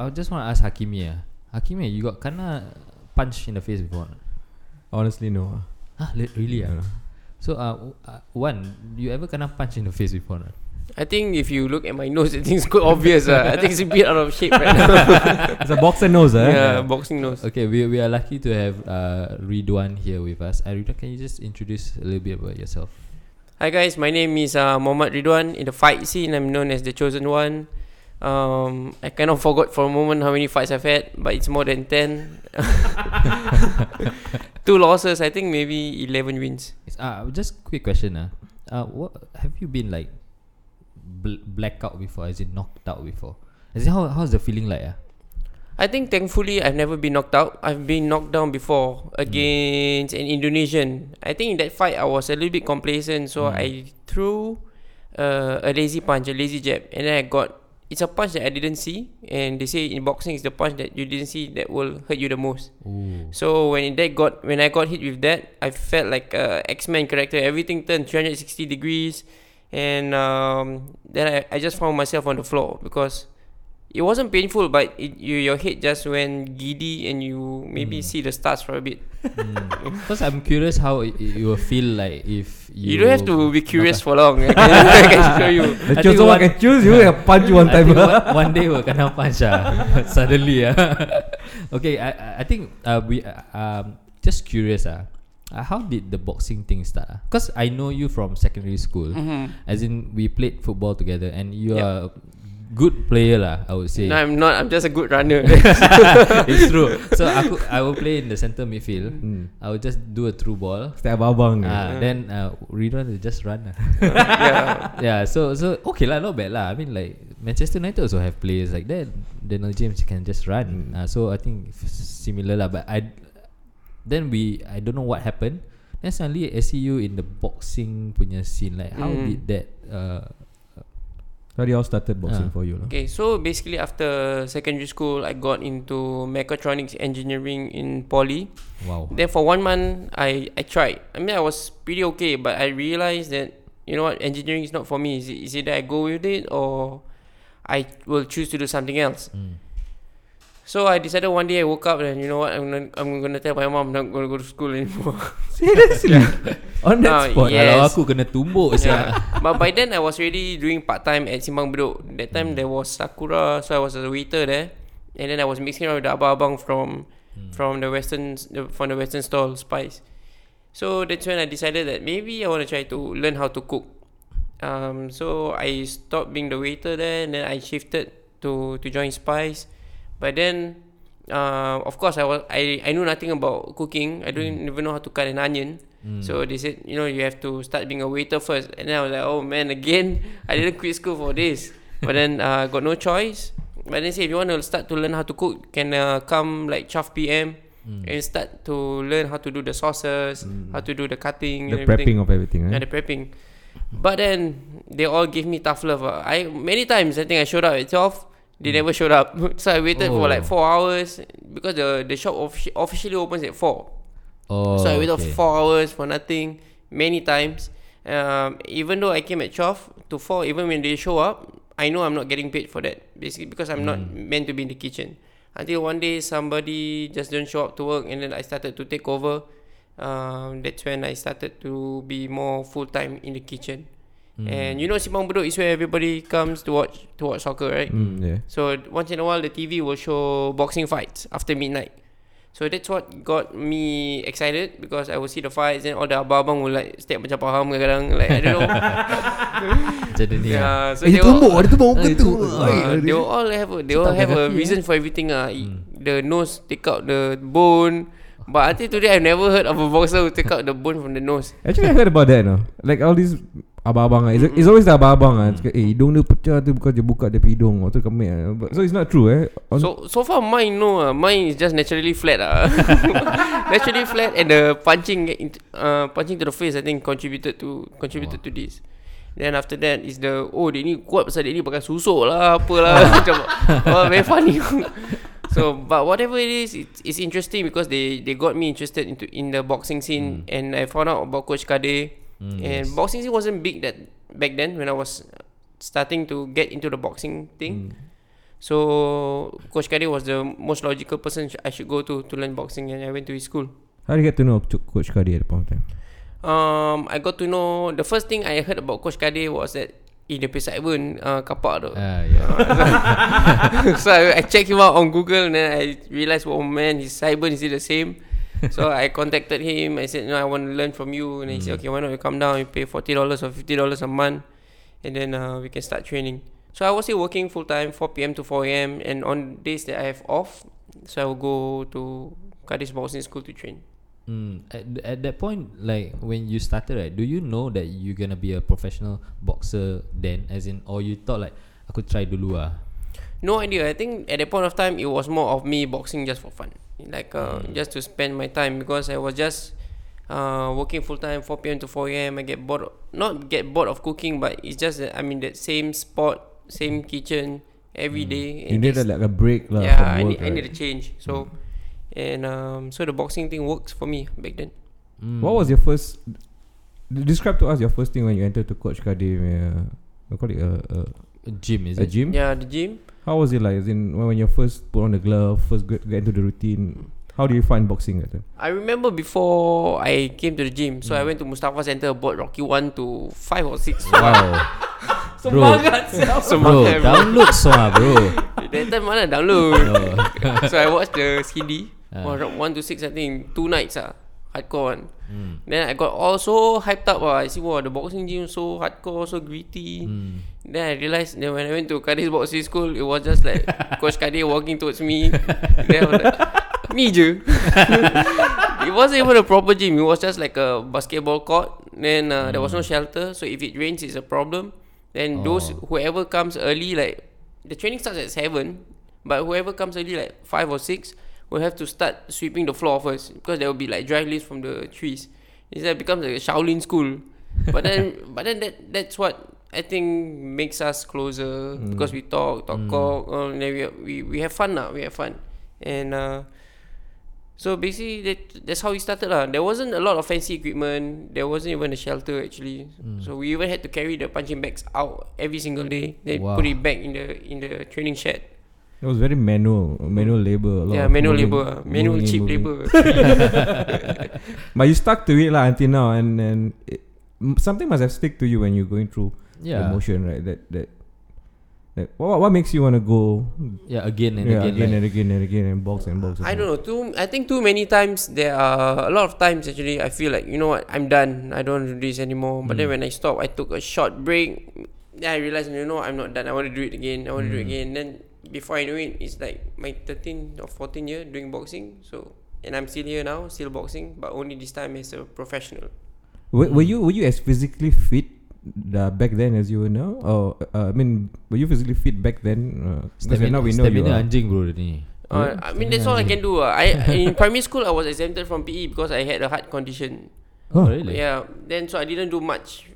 I just want to ask Hakimi. Hakimi, you got kinda punched in the face before? Honestly, no. Huh? Really? No. So, Wan, you ever kinda punched in the face before? I think if you look at my nose, I think it's quite obvious. I think it's a bit out of shape right now. It's a boxer nose. Yeah, boxing nose. Okay, we are lucky to have Ridhwan here with us. Ridhwan, can you just introduce a little bit about yourself? Hi guys, my name is Mohamed Ridhwan. In the fight scene, I'm known as the Chosen Wan. I kind of forgot for a moment how many fights I've had, but it's more than 10. 2 losses, I think maybe 11 wins. Just quick question. What have you been like? Blackout before? Is it knocked out before? Is it how's the feeling like? I think thankfully I've never been knocked out. I've been knocked down before against an Indonesian. I think in that fight I was a little bit complacent, so I threw a lazy punch, a lazy jab, and then I got. It's a punch that I didn't see, and they say in boxing it's the punch that you didn't see that will hurt you the most. Ooh. So when I got hit with that, I felt like a X-Men character. Everything turned 360 degrees. And then I just found myself on the floor because it wasn't painful, but your head just went giddy and you maybe see the stars for a bit. Because I'm curious how you will feel like if you... You don't have to be curious for long. I can show you. The chosen one can choose you and punch you one time. One day we'll gonna punch. Suddenly. Okay, I think we... just curious. How did the boxing thing start? Because I know you from secondary school, as in we played football together, and you are a good player lah. I would say. No, I'm not. I'm just a good runner. It's true. So I will play in the centre midfield. I will just do a through ball. Step abang. Then Ridhwan will just run. So okay lah, not bad lah. I mean like Manchester United also have players like that. Daniel James can just run. So I think similar lah. But Then I don't know what happened. Then suddenly I see you in the boxing punya scene. Like how did that how started boxing for you? Okay, so basically after secondary school I got into mechatronics engineering in poly. Wow. Then for 1 month I tried. I mean I was pretty okay, but I realised that, you know what, engineering is not for me. Is it that I go with it or I will choose to do something else? So I decided one day I woke up and you know what, I'm gonna tell my mom I'm not gonna go to school anymore. Seriously? On that spot? Yes. Kalau aku kena tumbuk. But by then I was already doing part time at Simpang Bedok. That time there was Sakura, so I was a waiter there, and then I was mixing around with the abang from the western stall Spice. So that's when I decided that maybe I want to try to learn how to cook. So I stopped being the waiter there, and then I shifted to join Spice. But then, of course, I knew nothing about cooking. I don't even know how to cut an onion. So they said, you know, you have to start being a waiter first. And then I was like, oh man, again, I didn't quit school for this. But then I got no choice. But they said, if you want to start to learn how to cook, you can come like 12 p.m. and start to learn how to do the sauces, how to do the cutting. The prepping of everything. Yeah, the prepping. But then they all gave me tough love. Many times, I think I showed up at 12. They never showed up. So I waited for like 4 hours because the shop officially opens at 4. So I waited 4 hours for nothing many times. Even though I came at 12 to 4, even when they show up, I know I'm not getting paid for that. Basically because I'm not meant to be in the kitchen. Until one day somebody just didn't show up to work, and then I started to take over. That's when I started to be more full-time in the kitchen. And you know Simpang Bedok is where everybody comes to watch soccer, right? So once in a while the TV will show boxing fights after midnight. So that's what got me excited, because I would see the fights and all the abang will like step macam paham kadang-kadang, like I don't know. So they all have a reason for everything. The nose take out the bone. But until today I've never heard of a boxer who take out the bone from the nose. Actually I heard about that, no? Like all these abang-abang, it's always the abang-abang cakap, hidung dia pecah tu because dia buka dia hidung tu kemik. So it's not true So far mine mine is just naturally flat naturally flat, and the punching to the face I think contributed to this. Then after that is the dia ni kuat pasal dia ni pakai susuk lah apalah macam very funny. So but whatever it is, it's interesting because they got me interested in the boxing scene, and I found out about Coach Kadeh. And boxing scene wasn't big back then when I was starting to get into the boxing thing. So Coach Kadeh was the most logical person I should go to learn boxing, and I went to his school. How did you get to know Coach Kadeh at the point of time? I got to know, the first thing I heard about Coach Kadeh was that he the pesat pun kapak tu. So I checked him out on Google, and then I realized, oh man, his cyber is the same. So I contacted him. I said, no, I want to learn from you. And he said, okay, why not you come down, you pay $40 or $50 a month, and then we can start training. So I was still working full time, 4pm to 4am, and on days that I have off, so I will go to Kadeh's boxing school to train. At that point, like when you started, right, do you know that you're gonna be a professional boxer then, as in, or you thought like, I could try dulu ah? No idea. I think at that point of time, it was more of me boxing just for fun, like just to spend my time, because I was just working full time, 4pm to 4am. I get bored, of cooking, but it's just that I'm in that same spot, same kitchen every day. You needed like a break lah. Yeah, from work, I needed a change. So and so the boxing thing works for me back then. What was your first? Describe to us your first thing when you entered to Coach Kadeh. We call it a gym. Is it a gym? Yeah, the gym. How was it like? As in, when you first put on the glove, first get into the routine, how do you find boxing at that time? I remember before I came to the gym, so I went to Mustafa Center, bought Rocky 1 to 5 or 6. Wow. Semangat bro, download semua bro. That time mana download. So I watched the CD, Rock 1 to 6 I think, 2 nights hardcore one. Then I got all so hyped up I see, wow, the boxing gym so hardcore, so gritty. Then I realised that when I went to Kadeh's boxing school, it was just like Coach Kadeh walking towards me. Then I was like, me je. It wasn't even a proper gym. It was just like a basketball court. Then there was no shelter, so if it rains it's a problem. Then those, whoever comes early, like the training starts at 7, but whoever comes early like 5 or 6 will have to start sweeping the floor first, because there will be like dry leaves from the trees. It becomes like a Shaolin school. But then that's what I think makes us closer, because we talk, and then we have fun now. We have fun. And so basically that's how we started lah. There wasn't a lot of fancy equipment. There wasn't even a shelter actually. So we even had to carry the punching bags out every single day. They put it back in the training shed. It was very manual labor. Yeah, manual labor, manual cheap labor. But you stuck to it lah until now, and it, something must have stick to you when you're going through the motion, right? Like, what makes you want to go again and again and box and box? I don't know. I think too many times, there are a lot of times actually I feel like, you know what, I'm done, I don't want to do this anymore. But then when I stopped, I took a short break, then I realised, you know, I'm not done, I want to do it again. Then before I knew it, it's like my 13th or 14th year doing boxing. So, and I'm still here now, still boxing, but only this time as a professional. Were you as physically fit back then as you were now? Or I mean, were you physically fit back then? Because now we know you are anjing bro ni. I mean, that's all I can do. In primary school I was exempted from PE because I had a heart condition. Oh really? Yeah. Then so I didn't do much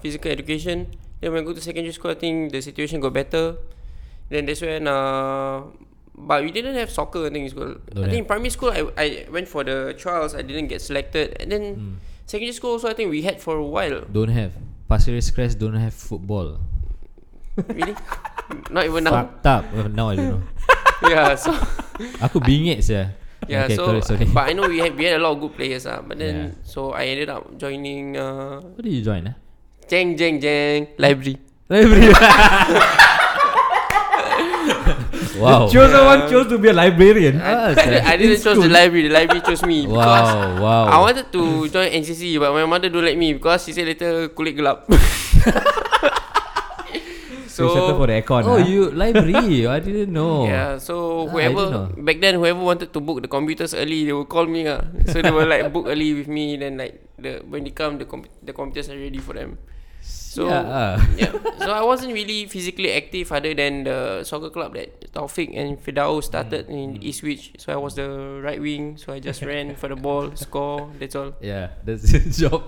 physical education. Then when I go to secondary school, I think the situation got better. Then that's when but we didn't have soccer, I think, in school. I think in primary school I went for the trials, I didn't get selected. And then secondary school also I think we had for a while. Don't have Pasir Ris Crest don't have football. Really? Not even now. Fucked up. Now I don't know. Yeah, so aku bingit saja. Yeah, okay, so sorry. But I know we had a lot of good players but then so I ended up joining. What did you join? Jeng library. Wow. One chose to be a librarian. I didn't choose the library. The library chose me. Wow. I wanted to join NCC, but my mother don't let me because she said later kulit gelap. So settle for the aircon. You library? I didn't know. Yeah. So whoever back then, whoever wanted to book the computers early, they would call me. So they were like book early with me. Then like when they come, the computers are ready for them. So so I wasn't really physically active other than the soccer club that Taufik and Fidao started in Eastwich. So I was the right wing. So I just ran for the ball, score. That's all. Yeah, that's his job.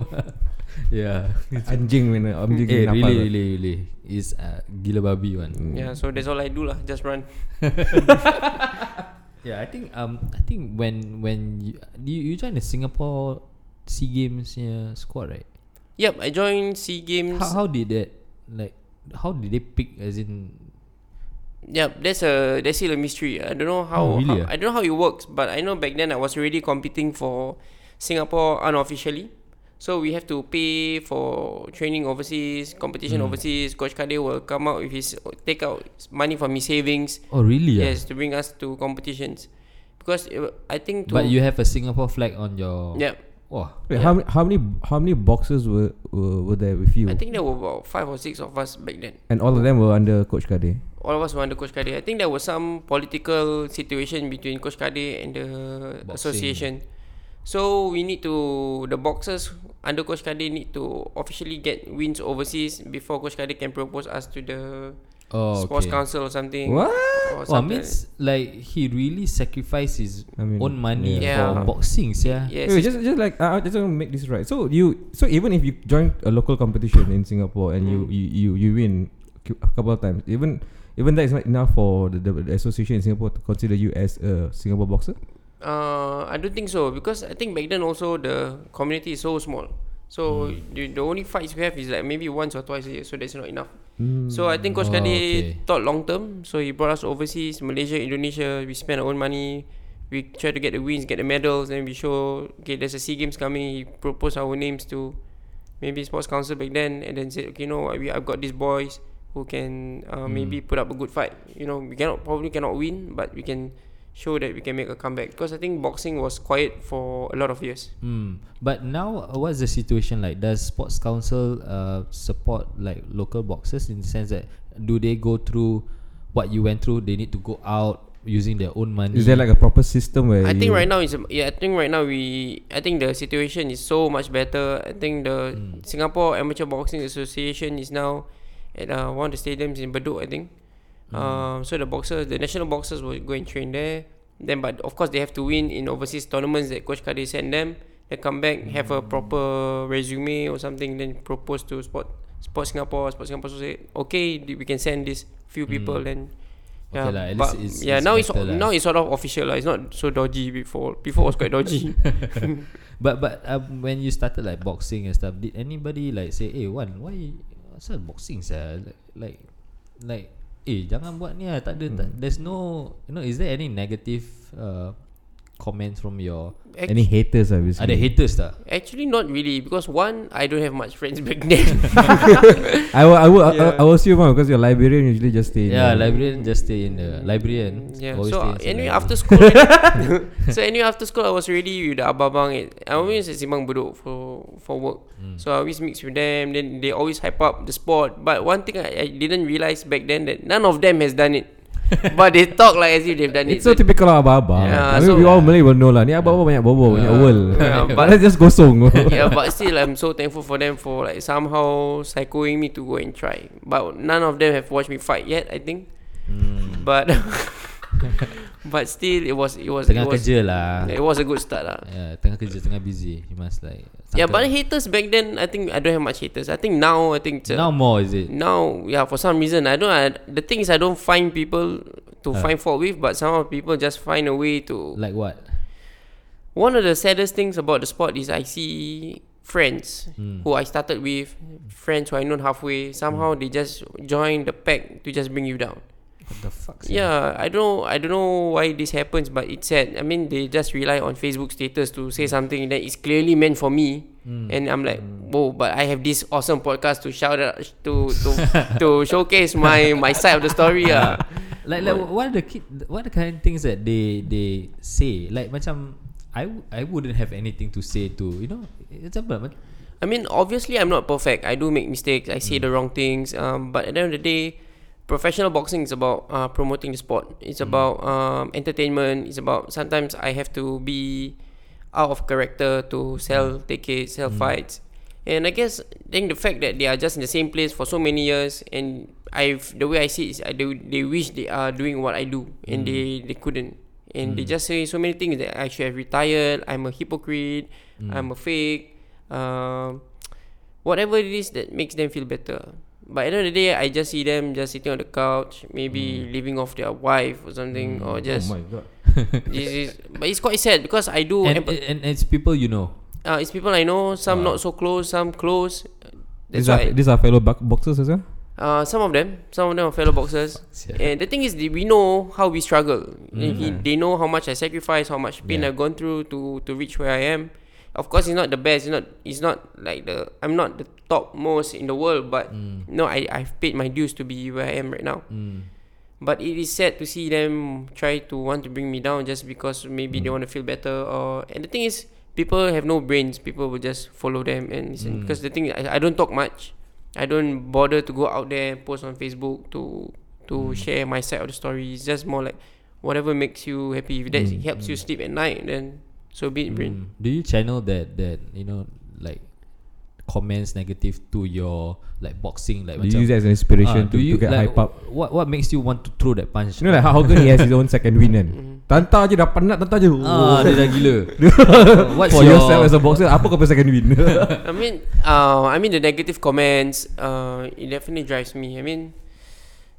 Yeah, anjing when really is gila babi one. Yeah, so that's all I do lah. Just run. Yeah, I think when you join the Singapore Sea Games squad, right? Yep, I joined Sea Games. How did that? Like, how did they pick? As in, Yep, that's still a mystery. I don't know how, I don't know how it works, but I know back then I was already competing for Singapore unofficially. So we have to pay for training overseas, competition overseas. Coach Kadeh will come out with his, take out money from his savings. Oh really? Yes, to bring us to competitions. Because I think but you have a Singapore flag on your. Yep. Wow. Wait, yeah. How many boxers were there with you? I think there were about 5 or 6 of us back then. And all of them were under Coach Kadeh? All of us were under Coach Kadeh. I think there was some political situation between Coach Kadeh and the boxing association. So we need to, the boxers under Coach Kadeh need to officially get wins overseas before Coach Kadeh can propose us to the sports council or something. What? Or something. Well, means like he really sacrificed his own money for boxing, yeah. Yes. Wait, just like I just want to make this right. So even if you join a local competition in Singapore and you win a couple of times, even that is not enough for the association in Singapore to consider you as a Singapore boxer. I don't think so, because I think back then also the community is so small. So the only fights we have is like maybe once or twice a year. So that's not enough. So I think Coach Kadeh thought long term. So he brought us overseas, Malaysia, Indonesia. We spent our own money. We try to get the wins, get the medals. Then we show, okay, there's a Sea Games coming. He proposed our names to maybe sports council back then, and then said, okay, you know what, I've got these boys who can maybe put up a good fight. You know, we probably cannot win, but we can show that we can make a comeback, because I think boxing was quiet for a lot of years. But now, what's the situation like? Does Sports Council support like local boxers in the sense that do they go through what you went through? They need to go out using their own money. Is there like a proper system where? I think the situation is so much better. I think the Singapore Amateur Boxing Association is now at one of the stadiums in Bedok, I think. So the national boxers will go and train there. Then, but of course, they have to win in overseas tournaments that Coach Kadeh sent them. They come back, have a proper resume or something, then propose to Sport Singapore. So say, okay, we can send these few people. Then, yeah, okay la, at least it's now it's la. Now it's sort of official la. It's not so dodgy before. Before it was quite dodgy. But when you started like boxing and stuff, did anybody like say, hey, Wan, what's that boxing? Like. Jangan buat ni lah. Tak ada There's no, you know, is there any negative comments from your any haters lah? Are there haters tak? Actually not really, because one, I don't have much friends back then. I will assume because your librarian usually just stay in after school. So anyway, after school I was already with the abang I always at Simpang Bedok for work. So I always mix with them. Then they always hype up the sport. But one thing I didn't realise back then, that none of them has done it. But they talk like as if they've done it. It's so typical of abang. I mean, we all Malay will know lah. Ni abang banyak bobo, banyak world. But that's just gosong. Yeah, but still I'm so thankful for them for like somehow psychoing me to go and try. But none of them have watched me fight yet, I think. But but still it was tengah kerja lah. It was a good start lah. Yeah, tengah kerja, tengah busy. You must like yeah, but haters back then, I think I don't have much haters. I think now, now more is it? Now, yeah, for some reason the thing is I don't find people to find fault with, but somehow people just find a way to. Like what? One of the saddest things about the sport is I see friends who I started with, friends who I known halfway. Somehow they just join the pack to just bring you down. What the fuck? Yeah, that? I don't know why this happens, but it's sad. I mean, they just rely on Facebook status to say something that is clearly meant for me, and I'm like, whoa! But I have this awesome podcast to shout out to to showcase my side of the story. Like what are the kind of things that they say? Like, macam I wouldn't have anything to say to, you know, it's a problem. I mean, obviously I'm not perfect. I do make mistakes. I say the wrong things. But at the end of the day, professional boxing is about promoting the sport. It's about entertainment. It's about, sometimes I have to be out of character to sell tickets, sell fights. And I guess the fact that they are just in the same place for so many years, and the way I see it is they wish they are doing what I do, and they couldn't. And they just say so many things that I should have retired, I'm a hypocrite, I'm a fake, whatever it is that makes them feel better. But at the end of the day, I just see them just sitting on the couch, maybe living off their wife or something, or just. Oh my god! But it's quite sad, because I do. And it's people you know. It's people I know. Some not so close, some close. These are fellow boxers as well. Some of them are fellow boxers. And the thing is, we know how we struggle. They know how much I sacrificed, how much pain I've gone through to reach where I am. Of course, it's not the best. I'm not the top most in the world, but I've paid my dues to be where I am right now. But it is sad to see them try to want to bring me down just because maybe they want to feel better. And the thing is, people have no brains. People will just follow them and listen. Because the thing is, I don't talk much. I don't bother to go out there, post on Facebook to share my side of the story. It's just more like whatever makes you happy. If that helps you sleep at night, then so be it, brain. Do you channel that comments negative to your boxing? Do you use that as an inspiration to get hype up? What makes you want to throw that punch? You know, Hogan, he has his own second win then. Tantang je dah penat, dia dah gila. For yourself as a boxer, apa kau punya second win? I mean the negative comments, it definitely drives me. I mean,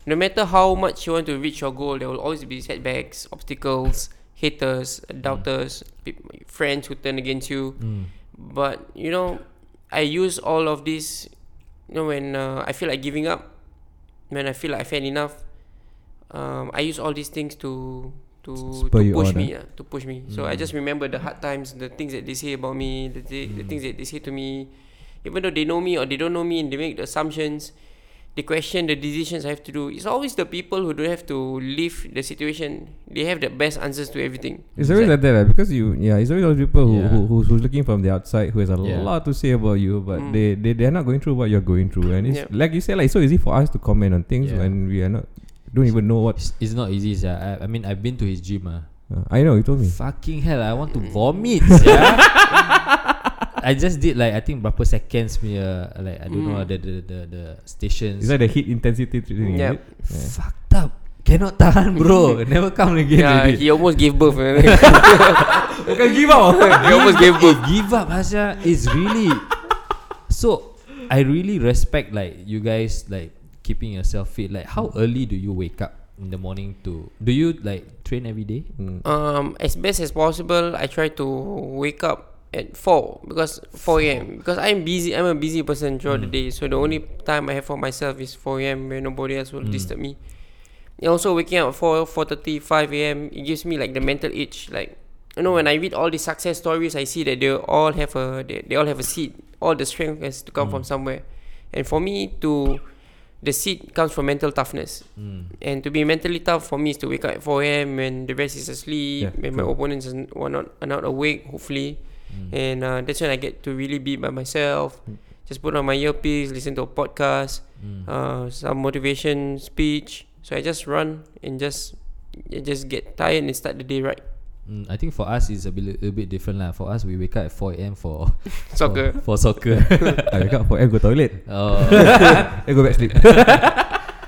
no matter how much you want to reach your goal, there will always be setbacks, obstacles, haters, doubters, friends who turn against you. But you know, I use all of this. You know, when I feel like giving up, when I feel like I failed enough, I use all these things to push me. So I just remember the hard times, the things that they say about me, the things that they say to me. Even though they know me or they don't know me, and they make the assumptions, they question the decisions I have to do. It's always the people who don't have to leave the situation. They have the best answers to everything. It's always like that, because it's always those people who's looking from the outside, who has a lot to say about you, but they're not going through what you're going through. And it's like you said, it's so easy for us to comment on things when we are not. Don't even know what. It's not easy, sir. I mean, I've been to his gym. I know, you told me. Fucking hell, I want to vomit. I just did I think berapa seconds me I don't know the stations. Is that the heat intensity training? Yep. Yeah. Fucked up. Cannot tahan, bro. Never come again. Yeah, he almost gave birth. Bukan give up. He almost gave birth. Give up, Asya. It's really so. I really respect you guys keeping yourself fit. How early do you wake up in the morning? Do you train every day? As best as possible, I try to wake up at 4 a.m. because I'm busy. I'm a busy person throughout the day, so the only time I have for myself is 4 a.m. where nobody else will disturb me. And also waking up at 4:30, 5 a.m. it gives me the mental itch. When I read all the success stories, I see that they all have a seed. All the strength has to come from somewhere, and for me the seed comes from mental toughness. And to be mentally tough for me is to wake up at 4 a.m. when the rest is asleep, when my opponents are not awake, hopefully. And that's when I get to really be by myself. Just put on my earpiece, listen to a podcast, some motivation speech. So I just run and just get tired and start the day right. I think for us it's a bit different lah. For us, we wake up at 4 a.m. for soccer. I wake up 4 a.m. go toilet. Oh, I go back sleep.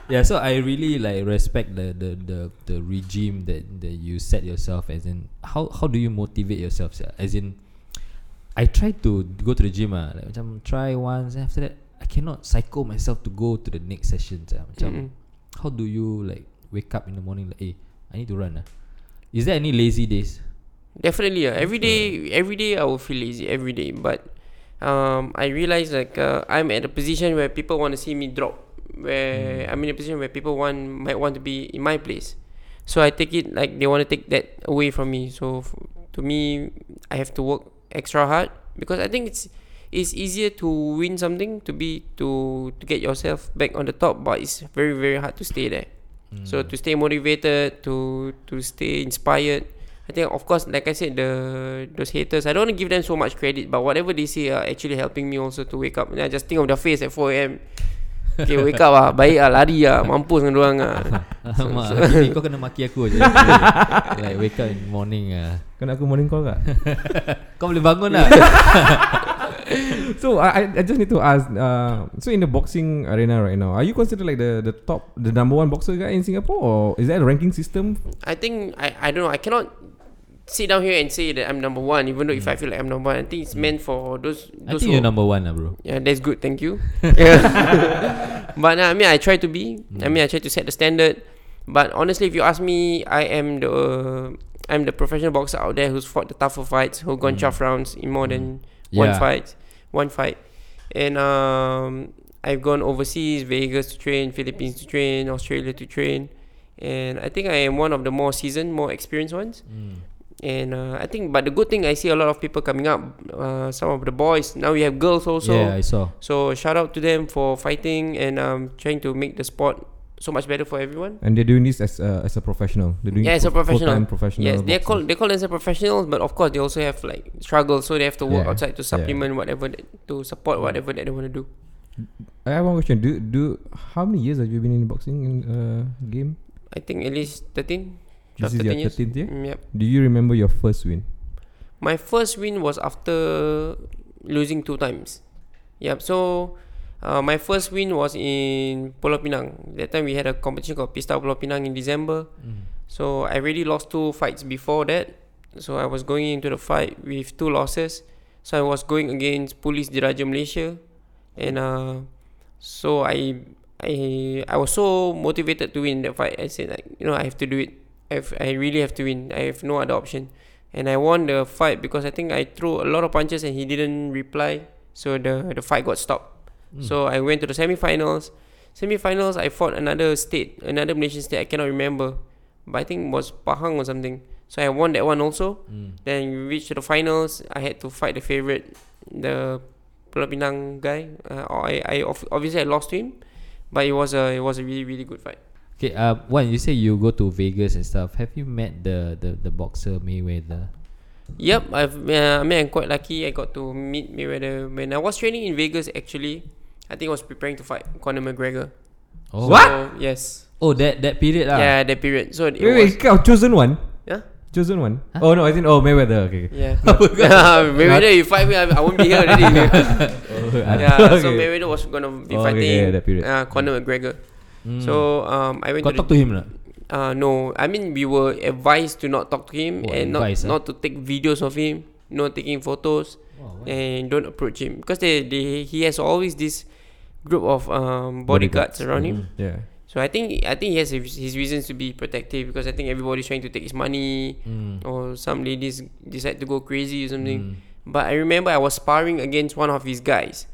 Yeah, so I really respect the regime that you set yourself. As in, how do you motivate yourself? As in, I try to go to the gym. Try once, and after that I cannot psycho myself to go to the next session. How do you wake up in the morning? Hey, I need to run. Is there any lazy days? Definitely, every day I will feel lazy every day. But I realize I'm at a position where people want to see me drop. Where I'm in a position where people might want to be in my place. So I take it they want to take that away from me. So to me, I have to work extra hard, because I think it's easier to win something, to get yourself back on the top, but it's very, very hard to stay there. So to stay motivated, to stay inspired, I think, of course, like I said, those haters, I don't want to give them so much credit, but whatever they say are actually helping me also to wake up. And I just think of their face at 4 a.m. Okay, wake up lah, baik lah, lari lah, mampus dengan diorang lah. Kau kena maki aku je. Wake up in morning lah. Kena aku morning call tak? Kau boleh bangun lah. So I just need to ask, so in the boxing arena right now, are you considered the top, the number one boxer guy in Singapore, or is that a ranking system? I think I don't know. I cannot sit down here and say that I'm number one, even though if I feel like I'm number one. I think it's meant for those I think you're number one, bro. Yeah, that's good. Thank you. But I try to be. I try to set the standard. But honestly, if you ask me, I am the professional boxer out there who's fought the tougher fights, who gone 12 rounds in more than one fight. And I've gone overseas, Vegas to train, Philippines to train, Australia to train. And I think I am one of the more seasoned, more experienced ones. And I think, but the good thing, I see a lot of people coming up, some of the boys. Now we have girls also. Yeah, I saw. So shout out to them for fighting and trying to make the sport so much better for everyone. And they're doing this as a professional. They're doing as a professional. Full-time professional. Yes, they call themselves professionals, but of course they also have like struggles, so they have to work outside to supplement whatever, to support whatever that they want to do. I have one question. How many years have you been in the boxing game? I think at least 13. This is your 13th year? Yep. Do you remember your first win? My first win was after losing 2 times. Yep. So my first win was in Pulau Pinang. That time we had a competition called Pista Pulau Pinang in December. So I already lost 2 fights before that. So I was going into the fight with 2 losses. So I was going against Police Diraja Malaysia. And so I was so motivated to win that fight. I said, like, you know, I have to do it. I really have to win. I have no other option. And I won the fight because I think I threw a lot of punches and he didn't reply. So the fight got stopped. So I went to the semifinals. Semifinals, I fought another state, another Malaysian state. I cannot remember, but I think it was Pahang or something. So I won that one also. Then we reached to the finals. I had to fight the favorite, the Pulau Pinang guy. Obviously I lost to him, but it was a really, really good fight. Okay, Wan, you say you go to Vegas and stuff. Have you met the boxer Mayweather? Yep, I'm quite lucky. I got to meet Mayweather when I was training in Vegas. Actually, I think I was preparing to fight Conor McGregor. Oh, so, what? Yes. Oh, that period lah. Yeah, that period. So wait, Chosen Wan? Yeah. Chosen Wan? Huh? Oh no, I think Mayweather. Okay. Yeah. Mayweather, you fight me, I won't be here already. So Mayweather was gonna be fighting. Okay, that period. Conor McGregor. So I went. Got to talk to him lah? No, I mean we were advised to not talk to him and not to take videos of him, not taking photos, and don't approach him because he has always this group of bodyguards around him. Yeah. So I think he has his reasons to be protective because I think everybody's trying to take his money or some ladies decide to go crazy or something. But I remember I was sparring against one of his guys.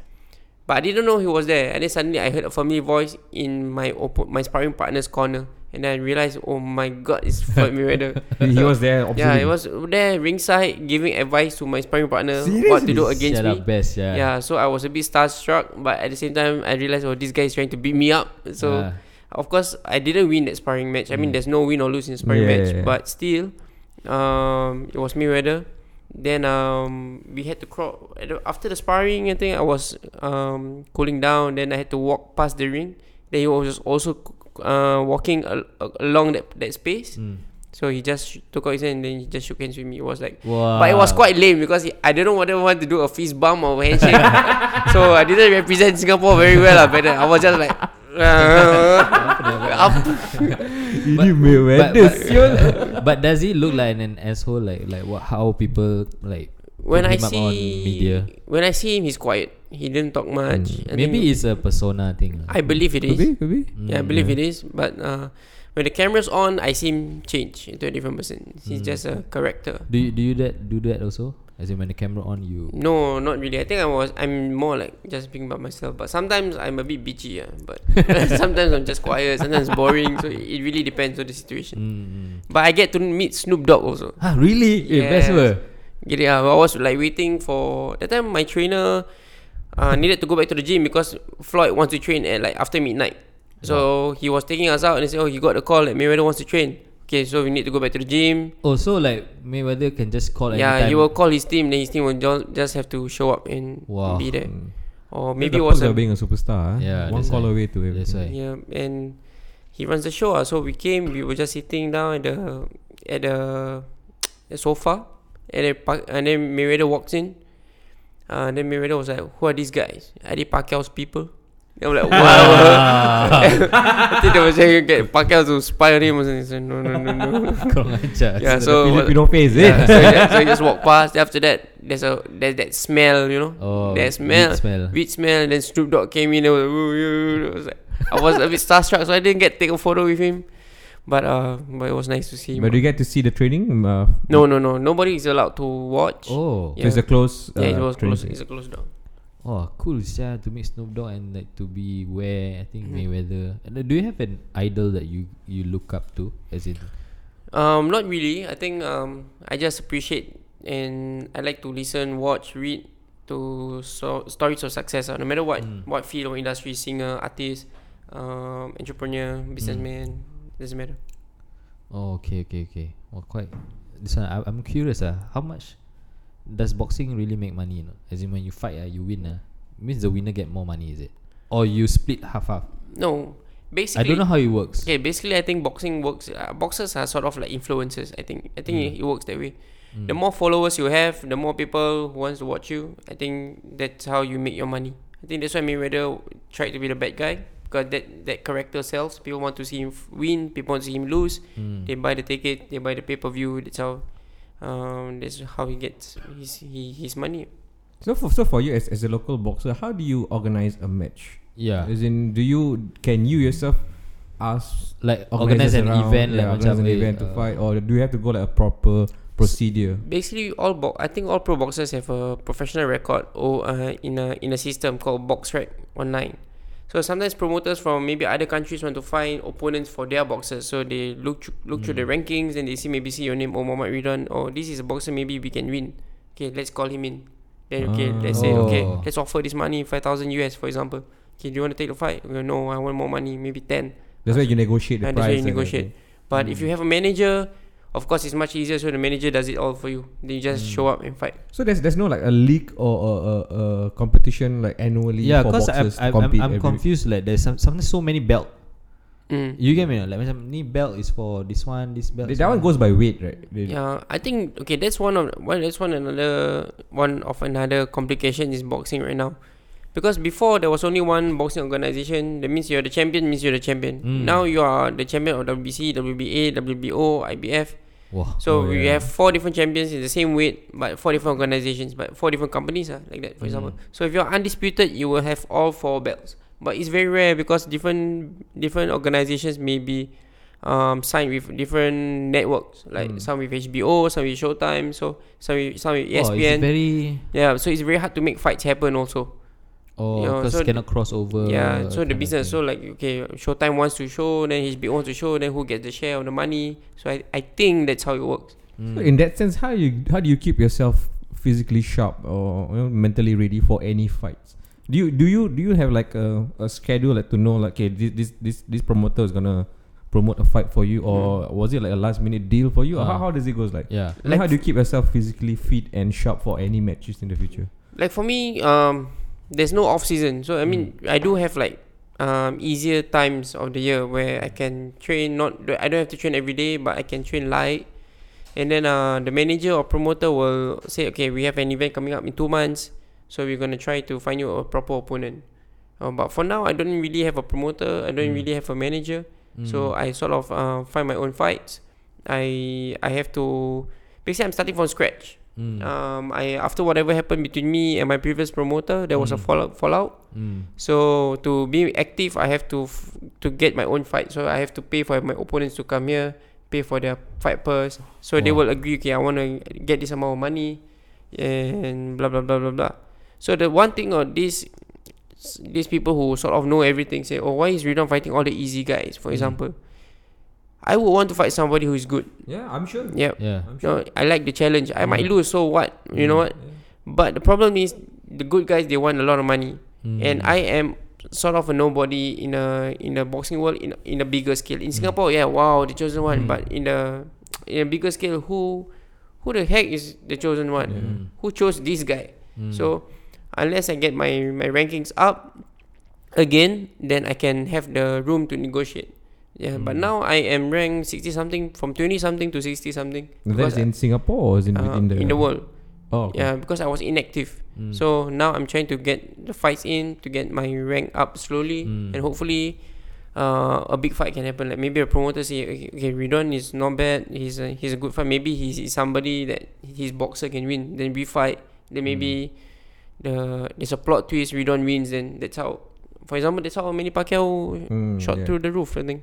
But I didn't know he was there. And then suddenly I heard a family voice in my sparring partner's corner. And then I realized, oh my God, it's Floyd Mayweather. He was there, obviously. Yeah, he was there ringside giving advice to my sparring partner. Seriously? What to do against me. Best, yeah, so I was a bit starstruck. But at the same time, I realized, oh, this guy is trying to beat me up. So, of course, I didn't win that sparring match. I mean, there's no win or lose in sparring match. Yeah. But still, it was Mayweather. Then we had to crawl after the sparring. I think I was cooling down. Then I had to walk past the ring. Then he was also walking along that space. So he just took out his hand and then he just shook hands with me. It was like, wow. But it was quite lame because I didn't want to do a fist bump or handshake. So I didn't represent Singapore very well. But I was just like. But does he look like an asshole? Like what? How people like when I see on media? When I see him, he's quiet. He didn't talk much. Maybe it's a persona thing. I believe it is. Could be. Yeah, I believe it is. But when the camera's on, I see him change into a different person. He's just a character. Do you do that also? As in when the camera on you? No, not really. I think I'm more like just being by myself. But sometimes I'm a bit bitchy, but sometimes I'm just quiet. Sometimes it's boring. So it really depends on the situation. But I get to meet Snoop Dogg also. Ah, really? Yeah, best were. Yeah, I was like waiting for. That time my trainer needed to go back to the gym because Floyd wants to train at like after midnight. So he was taking us out and he said, "Oh, you got a call that Mayweather wants to train. Okay, so we need to go back to the gym." Oh, so like Mayweather can just call anytime. Yeah, he will call his team. Then his team will just have to show up and be there. Or maybe it was being a superstar. Yeah, one call away to everything. That's right. Yeah, and he runs the show. So we came. We were just sitting down at the sofa, and then Mayweather walks in. And then Mayweather was like, "Who are these guys? Are they Pacquiao's people?" I'm like, wow. I think they were saying get Pacquiao to spy on him or something. So, no. Yeah, so we don't face it. So you just walk past. After that, there's that smell, you know. Oh, that smell. Weed smell. Then Snoop Dogg came in. I was a bit starstruck, so I didn't get to take a photo with him. But it was nice to see him. But do you get to see the training? No. Nobody is allowed to watch. Oh, yeah. So it's a closed. Yeah, it was closed. It's a closed dog. oh, cool, yeah, to meet Snoop Dogg and like to be where I think Mayweather. Do you have an idol that you look up to? As in, not really. I think I just appreciate and I like to listen, watch, read to stories of success. No matter what field or industry, singer, artist, entrepreneur, businessman, doesn't matter. Oh, okay. Well, quite. This one, I'm curious. How much does boxing really make money? You know? As in when you fight, you win. Means the winner get more money, is it? Or you split half? No, basically. I don't know how it works. Okay, basically, I think boxing works. Boxers are sort of like influencers. I think it works that way. The more followers you have, the more people who wants to watch you. I think that's how you make your money. I think that's why Mayweather tried to be the bad guy, because that character sells. People want to see him win. People want to see him lose. They buy the ticket. They buy the pay-per-view. That's how he gets his money. So for you as a local boxer, how do you organize a match? Yeah, as in, can you yourself ask, like organize an event, to fight, or do you have to go like a proper procedure? Basically, I think all pro boxers have a professional record or in a system called BoxRec online. So sometimes promoters from maybe other countries want to find opponents for their boxers. So they look through the rankings and they see your name, or Mohamed Ridhwan, or this is a boxer maybe we can win. Okay, let's call him in. Then let's offer this money, $5,000 US for example. Okay, do you want to take the fight? Okay, no, I want more money, maybe 10. That's why you negotiate the price. That's why you negotiate. But if you have a manager, of course, it's much easier. So the manager does it all for you. Then you just show up and fight. So there's no like a league or a competition like annually. Yeah, because I'm confused. Like there's sometimes so many belt. You get me? Like this belt is for this one. This belt. That one goes by weight, right? Yeah, I think that's another complication is boxing right now. Because before there was only one boxing organization. That means you're the champion. Now you are the champion of WBC, WBA, WBO, IBF. Wow. So we have 4 different champions in the same weight, but 4 different organizations, but 4 different companies, like that, for example. So if you're undisputed, you will have all 4 belts. But it's very rare because different organizations may be signed with different networks, like some with HBO, some with Showtime, so some with ESPN. So it's very hard to make fights happen also. Oh, because cannot cross over. Yeah, so the business. So like, okay, Showtime wants to show, then HBO wants to show, then who gets the share of the money? So I think that's how it works. So in that sense, how do you keep yourself physically sharp or mentally ready for any fights? Do you have like a schedule, like to know like, okay, this promoter is gonna promote a fight for you, or was it like a last minute deal for you? Or how does it goes like? Yeah, like how do you keep yourself physically fit and sharp for any matches in the future? Like for me, there's no off season, so I mean I do have like easier times of the year where I can train. I don't have to train every day, but I can train light. And then the manager or promoter will say, okay, we have an event coming up in 2 months, so we're gonna try to find you a proper opponent. But for now, I don't really have a promoter. I don't really have a manager, so I sort of find my own fights. I have to basically, I'm starting from scratch. After whatever happened between me and my previous promoter, there was a fallout. So to be active, I have to get my own fight. So I have to pay for my opponents to come here, pay for their fight purse. So they will agree, okay, I want to get this amount of money, and blah blah blah blah blah. So the one thing on these people who sort of know everything say, oh, why is Ridhwan fighting all the easy guys? For example, I would want to fight somebody who is good. Yeah, I'm sure. Yeah. I'm sure. No, I like the challenge. I might lose, so what? You know what? Yeah. But the problem is, the good guys, they want a lot of money, and I am sort of a nobody in the boxing world in a bigger scale. In Singapore, the Chosen One. But in a bigger scale, who the heck is the Chosen One? Yeah. Who chose this guy? So unless I get my rankings up again, then I can have the room to negotiate. Yeah, but now I am ranked 60-something, from 20-something to 60-something. That's in Singapore or is in the world? Oh, okay. Yeah, because I was inactive. So now I'm trying to get the fights in, to get my rank up slowly, and hopefully a big fight can happen. Like maybe a promoter say, okay, Ridhwan is not bad, he's a good fight. Maybe he's somebody that his boxer can win. Then we fight. Then maybe there's a plot twist, Ridhwan wins, then that's how. For example, that's how Manny Pacquiao shot through the roof, I think.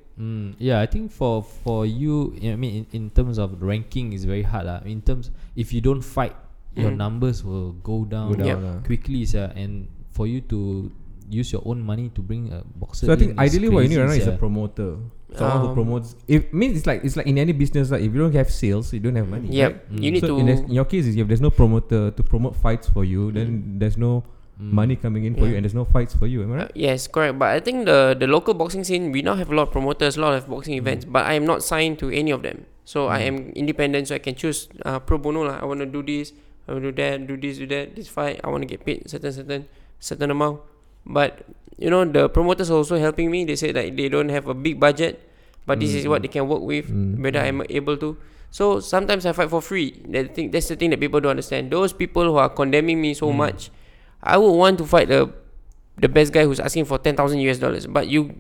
Yeah, I think for you, I mean, in terms of ranking, it's very hard. In terms, if you don't fight, your numbers will go down quickly. And for you to use your own money to bring a boxer. So I think ideally what you need right now is a promoter, someone who promotes. It means it's like in any business, like if you don't have sales, you don't have money. Yeah, right? You need so to. In your case, if there's no promoter to promote fights for you, then there's no money coming in for you, and there's no fights for you. Am I right? Yes, correct. But I think the local boxing scene, we now have a lot of promoters, a lot of boxing events. But I am not signed to any of them, so I am independent. So I can choose pro bono. Like, I want to do this, I want to do that, do this, do that. This fight, I want to get paid certain amount. But you know, the promoters are also helping me. They say that they don't have a big budget, but this is what they can work with, whether I'm able to. So sometimes I fight for free. That's the thing that people don't understand. Those people who are condemning me so much, I would want to fight the best guy who's asking for $10,000 US. But you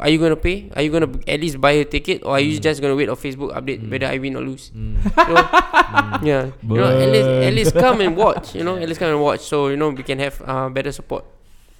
are you gonna pay? Are you gonna at least buy a ticket, or are you just gonna wait on Facebook update whether I win or lose? So, yeah, you know, at least come and watch. You know, at least come and watch. So you know, we can have better support.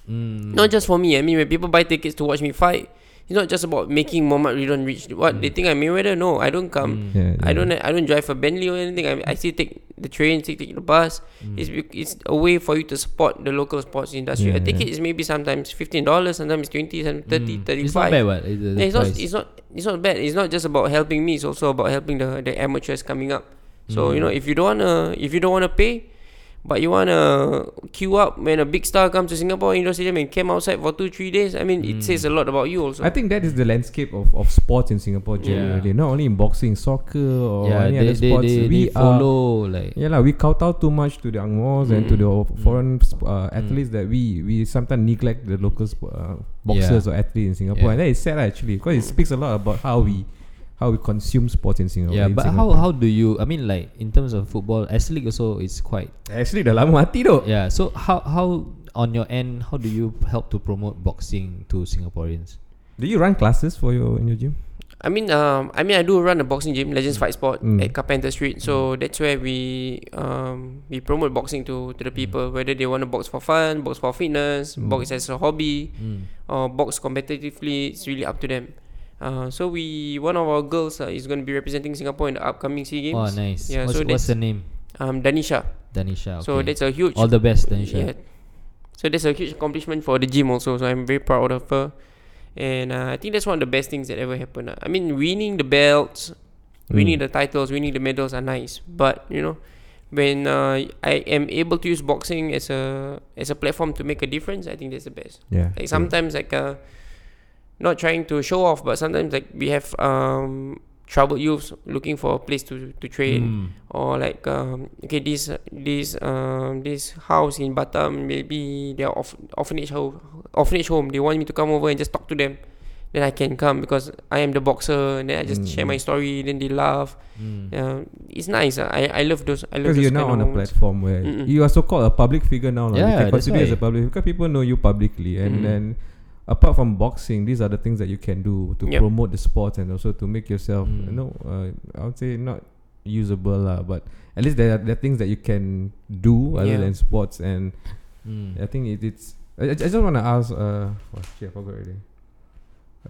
Not just for me. I mean, when people buy tickets to watch me fight, it's not just about making Mohamed Ridhwan rich. What they think I'm Mayweather? No, I don't come. I don't drive a Bentley or anything. I still take the train, take the bus. It's a way for you to support the local sports industry. A ticket is maybe sometimes $15, sometimes $20, sometimes $30, $35. It's not bad. It's not bad. It's not just about helping me. It's also about helping the amateurs coming up. So you know, if you don't wanna pay, but you want to queue up when a big star comes to Singapore Indoor Stadium and camp outside for 2-3 days, I mean, it says a lot about you also. I think that is the landscape of sports in Singapore generally. Not only in boxing, soccer or any other sports. We follow we kowtow too much to the Ang Mohs and to the foreign athletes that we sometimes neglect the local boxers or athletes in Singapore. And that is sad actually, because it speaks a lot about how we consume sports in Singapore. Yeah, but how do you? I mean, like in terms of football, S-League also is quite. S-League dah lama mati doh. Yeah. So how on your end, how do you help to promote boxing to Singaporeans? Do you run classes for in your gym? I mean, I do run a boxing gym, Legends Fight Sport at Carpenter Street. So that's where we promote boxing to the people, whether they want to box for fun, box for fitness, box as a hobby, or box competitively. It's really up to them. So one of our girls is going to be representing Singapore in the upcoming Sea Games. Oh, nice! Yeah, what's her name? Danisha. Danisha. Okay. So that's a huge. All the best, Danisha. Yeah. So that's a huge accomplishment for the gym also. So I'm very proud of her, and I think that's one of the best things that ever happened. I mean, winning the belts, winning the titles, winning the medals are nice, but you know, when I am able to use boxing as a platform to make a difference, I think that's the best. Yeah. Like sometimes not trying to show off, but sometimes we have troubled youths looking for a place to train, or this house in Batam, maybe their orphanage home. They want me to come over and just talk to them. Then I can come because I am the boxer, and then I just share my story. Then they laugh. It's nice. I love those. Because you're now on a platform where you are so called a public figure now. Yeah, consider as a public because people know you publicly, and then. Apart from boxing, these are the things that you can do to promote the sport and also to make yourself, I would say not usable, but at least there are things that you can do other than sports. And I think it's. I just want to ask. I forgot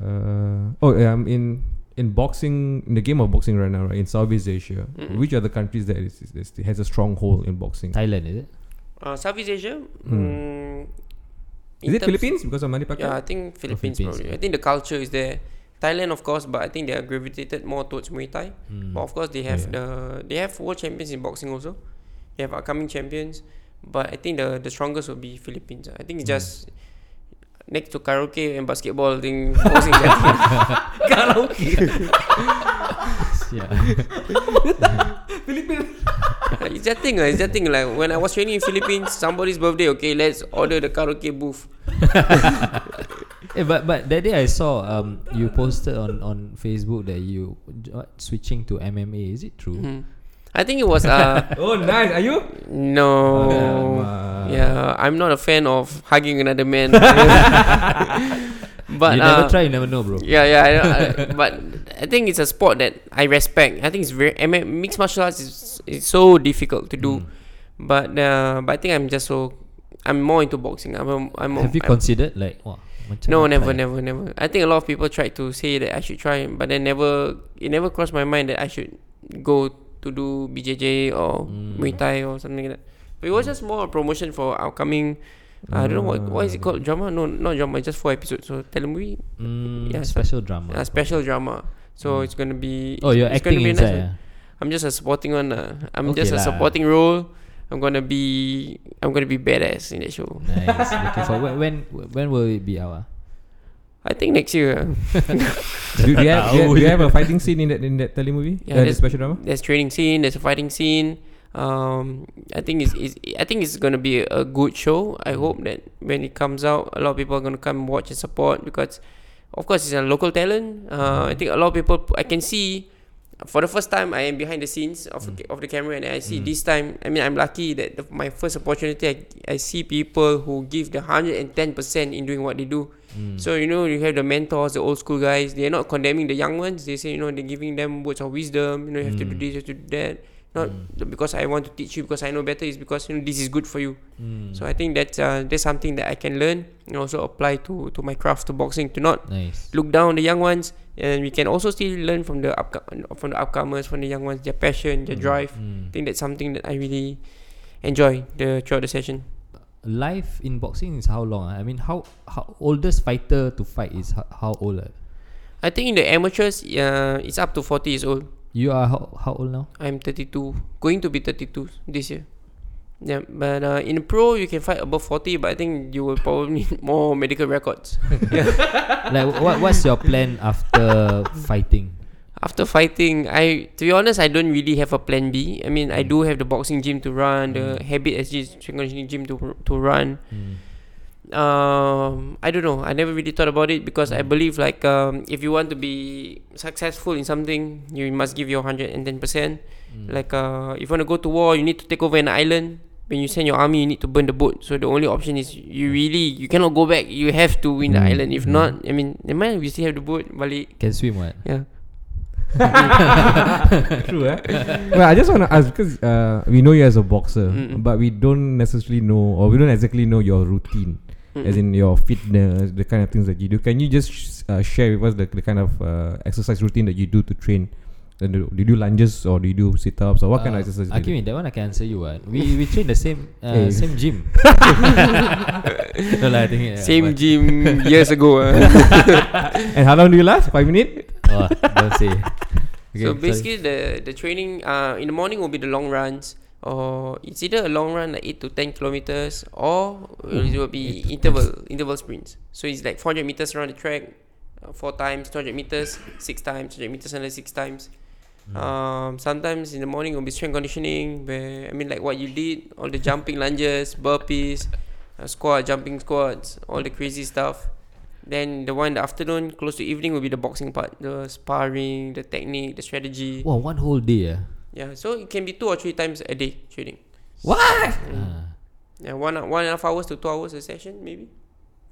already. I'm in boxing, in the game of boxing right now, right, in Southeast Asia. Which are the countries that has a stronghold in boxing? Thailand, is it? Southeast Asia. Is it Philippines because of Manny Pacquiao? Yeah, I think Philippines probably. I think the culture is there. Thailand, of course, but I think they are gravitated more towards Muay Thai. But of course, they have they have world champions in boxing also. They have upcoming champions, but I think the strongest will be Philippines. I think it's just next to karaoke and basketball. I think boxing. Karaoke. Yeah. Philippines. It's that thing. Like when I was training in Philippines, somebody's birthday. Okay, let's order the karaoke booth. But that day I saw you posted on Facebook that you switching to MMA. Is it true? I think it was. Oh, nice. Are you? No. Yeah, I'm not a fan of hugging another man. But you never try, you never know, bro. Yeah. But I think it's a sport that I respect. I think it's very mixed martial arts is so difficult to do. But I think I'm more into boxing. Never. I think a lot of people try to say that I should try, but then it never crossed my mind that I should go to do BJJ or Muay Thai or something like that. But it was just more a promotion for upcoming I don't know what is it called, drama? No, not drama, just 4 episodes. So telemovie, yeah, special drama. Special drama. So it's gonna be. Oh, you're acting inside. Nice, yeah. I'm just a supporting one. I'm okay just a supporting role. I'm gonna be badass in that show. Nice. Looking forward. When will it be out? I think next year. do you have a fighting scene in that telemovie? Yeah, there's special drama. There's training scene. There's a fighting scene. I think it's gonna be a good show. I hope that when it comes out, a lot of people are gonna come watch and support because, of course, it's a local talent. I think a lot of people I can see. For the first time, I am behind the scenes of the camera, and I see this time. I mean, I'm lucky that my first opportunity, I see people who give the 110% in doing what they do. So you have the mentors, the old school guys. They're not condemning the young ones. They say they're giving them words of wisdom. You have to do this, you have to do that. Not because I want to teach you because I know better. It's because this is good for you. So I think that's something that I can learn and also apply to my craft, to boxing, to not look down the young ones. And we can also still learn from the upcomers, from the young ones, their passion, their drive. I think that's something that I really enjoy throughout the session. Life in boxing is how long? I mean, how oldest fighter to fight is how old? I think in the amateurs, it's up to 40 years old. You are how old now? I'm 32, going to be 32 this year. Yeah, but in pro you can fight above 40, but I think you will probably need more medical records. Like what's your plan after fighting? After fighting, to be honest, I don't really have a plan B. I mean, I do have the boxing gym to run, the habit as gym to run. I don't know. I never really thought about it because I believe like if you want to be successful in something, you must give your 110%. Like if you want to go to war, you need to take over an island. When you send your army, you need to burn the boat. So the only option is you cannot go back. You have to win the island. If not, I mean, we still have the boat. Balik. Can swim, what? Yeah. True. Well, I just want to ask because we know you as a boxer, but we don't necessarily know, or we don't exactly know your routine, as in your fitness, the kind of things that you do. Can you just share with us the kind of exercise routine that you do to train? Do you do lunges or do you do sit-ups or what kind of exercise? I mean, that one I can answer you. We train the same gym. No, I think, same gym years ago. And how long do you last? 5 minutes? Oh, don't say. Okay, so basically, the training in the morning will be the long runs. Or it's either a long run like 8 to 10 kilometers, or it will be interval sprints. So it's like 400 meters around the track. 4 times, 200 meters, 6 times, 200 meters, another 6 times. Sometimes in the morning will be strength conditioning, where I mean like what you did, all the jumping lunges, burpees, jumping squats, all the crazy stuff. Then the one in the afternoon, close to evening, will be the boxing part, the sparring, the technique, the strategy. Wow, one whole day. Yeah, so it can be 2 or 3 times a day training. What? Yeah, 1.5 hours to 2 hours a session maybe.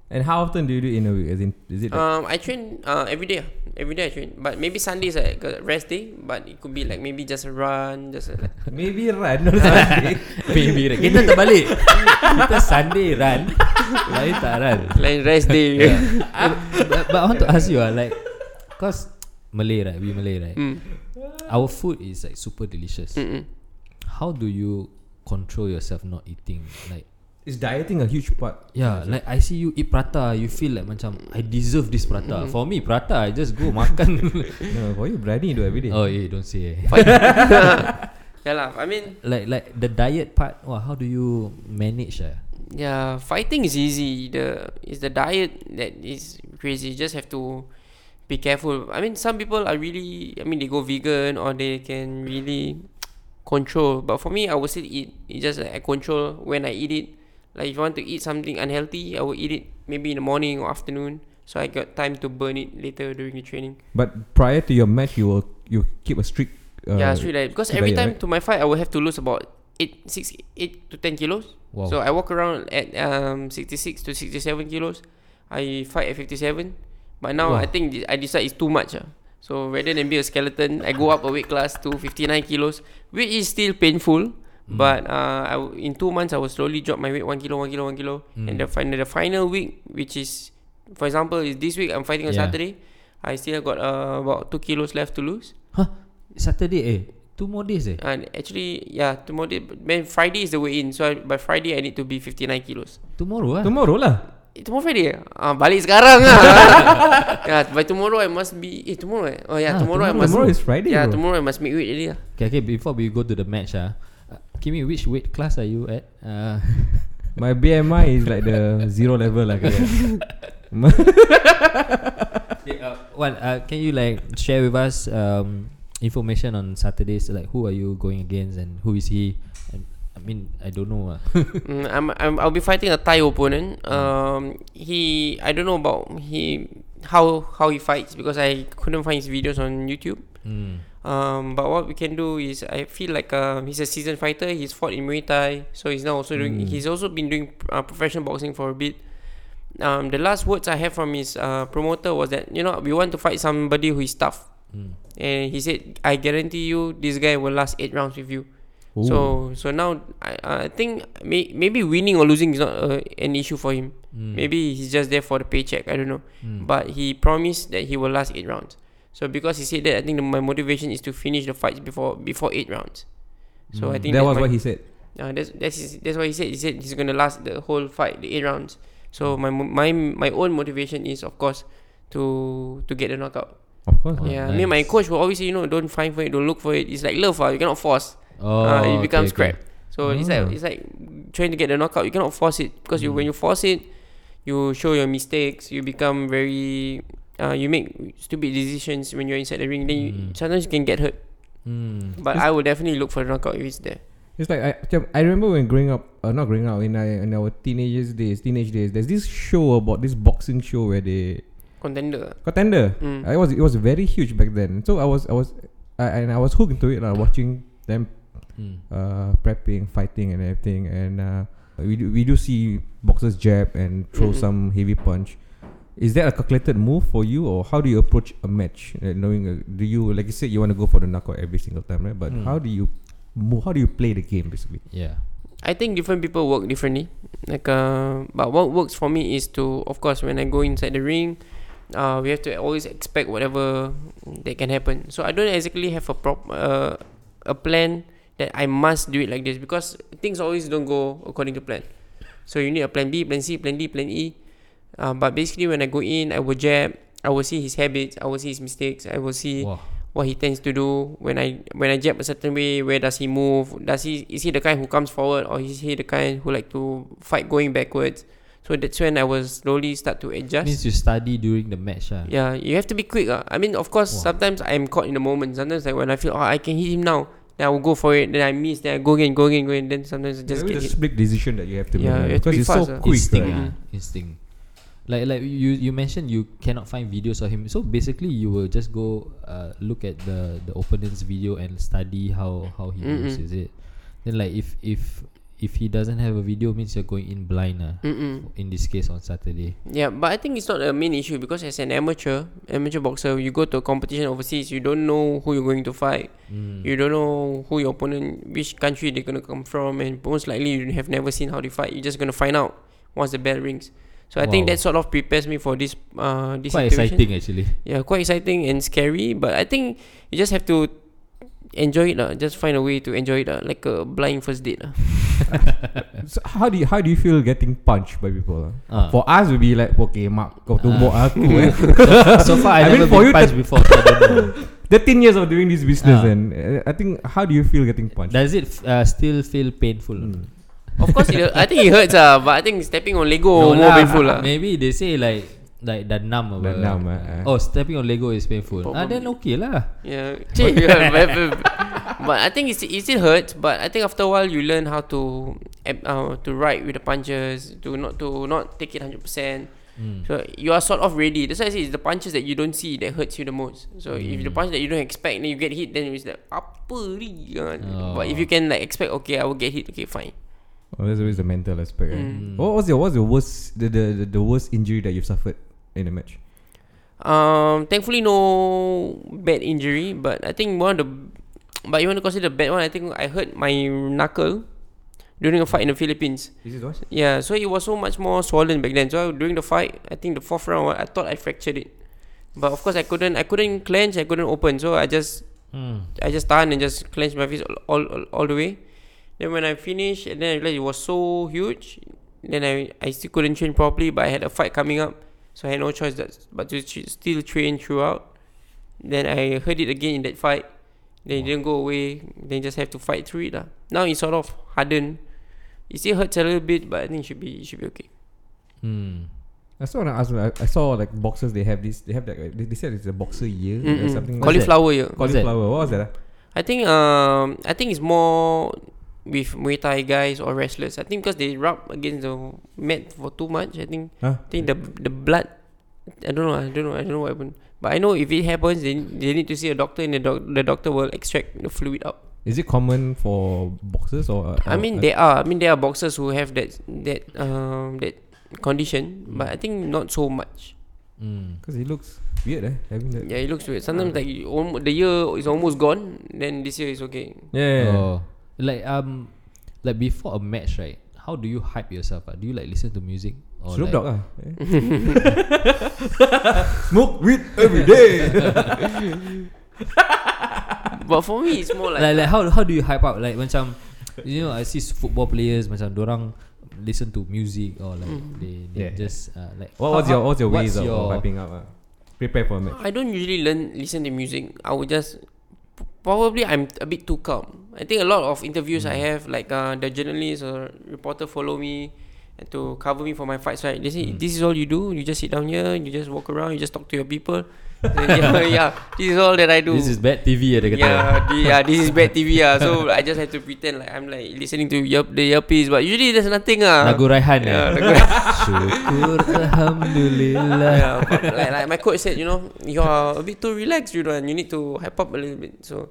And how often do you do it in a week? As in, is it like I train every day. Every day I train, but maybe Sunday is like a rest day. But it could be like maybe just a run, maybe run. Maybe run. Kita terbalik. Kita Sunday run, lain tak run. Lain rest day. Yeah. But I want to ask you, like, cause Malay, right? We Malay, right? Our food is like super delicious. How do you control yourself not eating like? Is dieting a huge part? Yeah, like I see you eat prata, you feel like macam I deserve this prata. For me, prata I just go makan. No, for you biryani do every day. Oh yeah, don't say. Yeah lah, I mean like the diet part. Wow, how do you manage? Yeah, fighting is easy. It's the diet that is crazy. You just have to be careful. I mean, some people are really. I mean, they go vegan or they can really control. But for me, I would still eat. It's just like I control when I eat it. Like if you want to eat something unhealthy, I will eat it maybe in the morning or afternoon, so I got time to burn it later during the training. But prior to your match, you keep a strict strict diet. Because every time to my fight, I will have to lose about 8 to 10 kilos. Wow. So I walk around at 66 to 67 kilos. I fight at 57, but now I think I decide it's too much. So rather than be a skeleton, I go up a weight class to 59 kilos, which is still painful. But in 2 months, I will slowly drop my weight 1 kilo. And the final week, which is, for example, is this week I'm fighting on Saturday. I still got about 2 kilos left to lose. Huh? Saturday? 2 more days eh? Actually, yeah, 2 more days. Man, Friday is the way in. So by Friday I need to be 59 kilos. Tomorrow lah. Tomorrow lah. Tomorrow Friday eh? Balik sekarang lah. Yeah, by tomorrow I must be tomorrow eh? Oh yeah, tomorrow I must. Tomorrow is Friday. Yeah, bro. Tomorrow I must make weight already lah. Okay, before we go to the match Kimi, which weight class are you at? My BMI is like the zero level lah. Okay, well, can you like share with us information on Saturdays, like who are you going against and who is he? I mean, I don't know. I'll be fighting a Thai opponent. He, I don't know about he how he fights because I couldn't find his videos on YouTube. But what we can do is, I feel like he's a seasoned fighter. He's fought in Muay Thai, so he's now also doing. He's also been doing professional boxing for a bit. The last words I have from his promoter was that, you know, we want to fight somebody who is tough. And he said, I guarantee you this guy will last 8 rounds with you. Ooh. So now I think maybe winning or losing is not an issue for him. Maybe he's just there for the paycheck, I don't know. But he promised that he will last 8 rounds. So because he said that, I think my motivation is to finish the fights before 8 rounds. So I think that was what he said. That's what he said. He said he's going to last the whole fight, the 8 rounds. So my own motivation is, of course, to get the knockout. Of course. Yeah, nice. Me and my coach will always say, you know, don't find for it, don't look for it. It's like love, you cannot force. It becomes crap. So it's like trying to get the knockout. You cannot force it because when you force it, you show your mistakes. You become very, you make stupid decisions when you're inside the ring. Then sometimes you can get hurt. But I will definitely look for the knockout if it's there. It's like I remember when growing up, in our teenage days, there's this show about this boxing show where they contender. It was very huge back then. So I was hooked into it, watching them prepping, fighting, and everything. And we do see boxers jab and throw some heavy punch. Is that a calculated move for you, or how do you approach a match? Do you, like you said, you want to go for the knockout every single time, right? But how do you play the game, basically? Yeah, I think different people work differently. Like, but what works for me is to, of course, when I go inside the ring, we have to always expect whatever that can happen. So I don't exactly have a plan that I must do it like this because things always don't go according to plan. So you need a plan B, plan C, plan D, plan E. But basically, when I go in, I will jab. I will see his habits. I will see his mistakes. I will see. Wow. What he tends to do when I jab a certain way, where does he move? Is he the kind who comes forward, or is he the kind who like to fight going backwards? So that's when I will slowly start to adjust. It means you study during the match, Yeah, you have to be quick. I mean, of course, sometimes I'm caught in the moment. Sometimes like when I feel I can hit him now, then I will go for it. Then I miss. Then I go again. Then sometimes I just get hit. It's a big decision that you have to make. Yeah, because it's fast, so quick. Instinct, right? Instinct. Like you mentioned you cannot find videos of him. So basically you will just go look at the opponent's video and study how he moves, is it? Then like if he doesn't have a video, means you're going in blind in this case on Saturday. Yeah, but I think it's not a main issue because as an amateur boxer, you go to a competition overseas, you don't know who you're going to fight. You don't know who your opponent, which country they're going to come from, and most likely you have never seen how they fight. You're just going to find out once the bell rings. So I think that sort of prepares me for this this quite situation. Exciting actually. Yeah, quite exciting and scary. But I think you just have to enjoy it. Just find a way to enjoy it. Like a blind first date. So how do you feel getting punched by people? For us, we'll be like, okay, Mark, kau tumbuk aku. So far, I never been punched before. 13 years of doing this business, and I think, how do you feel getting punched? Does it still feel painful? Of course, I think it hurts, but I think stepping on Lego more painful. Maybe they say like that numb. Oh, stepping on Lego is painful. Then okay lah. Yeah. But I think it still hurts. But I think after a while you learn how to ride with the punches, to not take it 100%. So you are sort of ready. That's why I say it's the punches that you don't see that hurts you the most. So if the punch that you don't expect, then you get hit, then it's like apa ni? But if you can like expect, okay, I will get hit. Okay, fine. Oh, there's always the mental aspect. Right? What was your worst the worst injury that you've suffered in a match? Thankfully no bad injury, but I think but you want to consider the bad one. I think I hurt my knuckle during a fight in the Philippines. Is it what? Yeah, so it was so much more swollen back then. So during the fight, I think the fourth round, I thought I fractured it, but of course I couldn't clench, I couldn't open, so I just I just stand and just clench my fist all the way. Then when I finished, and then I realized it was so huge. Then I still couldn't train properly, but I had a fight coming up, so I had no choice but to still train throughout. Then I heard it again in that fight. Then it didn't go away. Then just have to fight through it lah. Now it's sort of hardened. It still hurts a little bit, but I think it should be okay. I saw when I saw like boxers, they said it's a boxer year or something. Cauliflower year. Cauliflower. What was that? I think it's more with Muay Thai guys or wrestlers. I think because they rub against the mat for too much. I think the blood. I don't know what happened. But I know if it happens, they need to see a doctor, and the doctor will extract the fluid out. Is it common for boxers or? I mean there are boxers who have that condition, but I think not so much. Because it looks weird, having that. Yeah, it looks weird. Sometimes the year is almost gone, then this year is okay. Yeah. Oh. Like before a match, right? How do you hype yourself? Do you listen to music? Snoop Dogg Smoke weed every day. But for me, it's more like how do you hype up? Like when some, I see football players, macam dorang listen to music or like they just like. What's your ways of hyping up? Prepare for a match. I don't usually listen to music. I would just probably I'm a bit too calm. I think a lot of interviews I have, like the journalists or reporter follow me to cover me for my fights, right? They say this is all you do. You just sit down here, you just walk around, you just talk to your people. This is all that I do. This is bad TV, they kata. This is bad TV. So I just have to pretend like I'm like listening to the earpiece, but usually there's nothing. Lagu Raihan. Syukur alhamdulillah. Like my coach said, you are a bit too relaxed, and you need to hype up a little bit. So,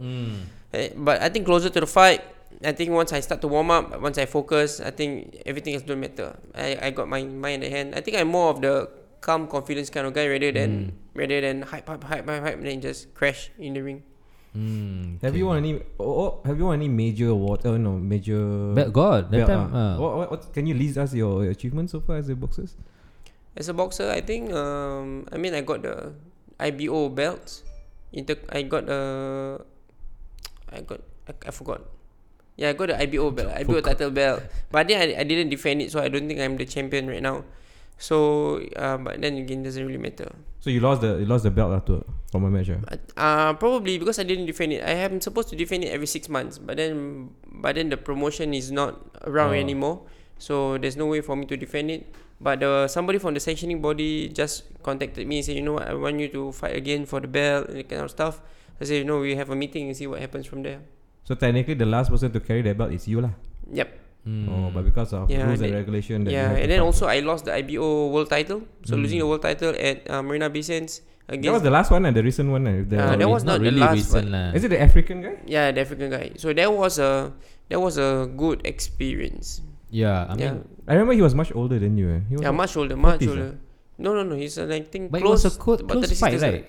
but I think closer to the fight, I think once I start to warm up, once I focus, I think everything else don't matter. I got my mind at hand. I think I'm more of the calm, confidence kind of guy rather than hype, and then just crash in the ring. Have you won any? Have you won any major award? No major. God, that time. What can you list us your achievements so far as a boxer? As a boxer, I think I got the IBO belt. I forgot. Yeah, I got the IBO belt, IBO title belt. But then I didn't defend it, so I don't think I'm the champion right now. So, but then again, it doesn't really matter. So you lost the belt after from a measure. Probably because I didn't defend it. I am supposed to defend it every 6 months, but then the promotion is not around anymore. So there's no way for me to defend it. But somebody from the sanctioning body just contacted me and said, what, I want you to fight again for the belt and that kind of stuff. I said, we have a meeting and see what happens from there. So technically, the last person to carry the belt is you lah. Yep. But because of rules and regulation. And then also I lost the IBO world title. So losing the world title at Marina Bay Sands. That was the last one and the recent one. That was not really the last recent one. Is it the African guy? Yeah, the African guy. So that was a good experience. Yeah, I mean, I remember he was much older than you. He was much older. No. He's I think but close. It was a close fight, right?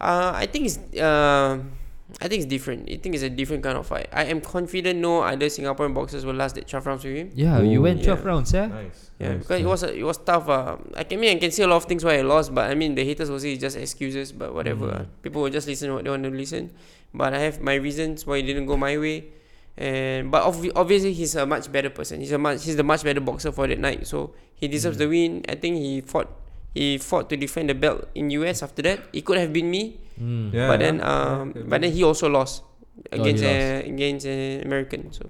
I think it's different. I think it's a different kind of fight. I am confident no other Singaporean boxers will last that 12 rounds with him. Yeah, you went 12 rounds, yeah? Nice. Yeah, nice, because it was tough. I can see a lot of things why I lost, but I mean, the haters will say it's just excuses, but whatever. People will just listen to what they want to listen. But I have my reasons why it didn't go my way. But obviously, he's a much better person. He's the much better boxer for that night. So, he deserves the win. I think he fought to defend the belt in US after that. It could have been me. But then he also lost against an American. So,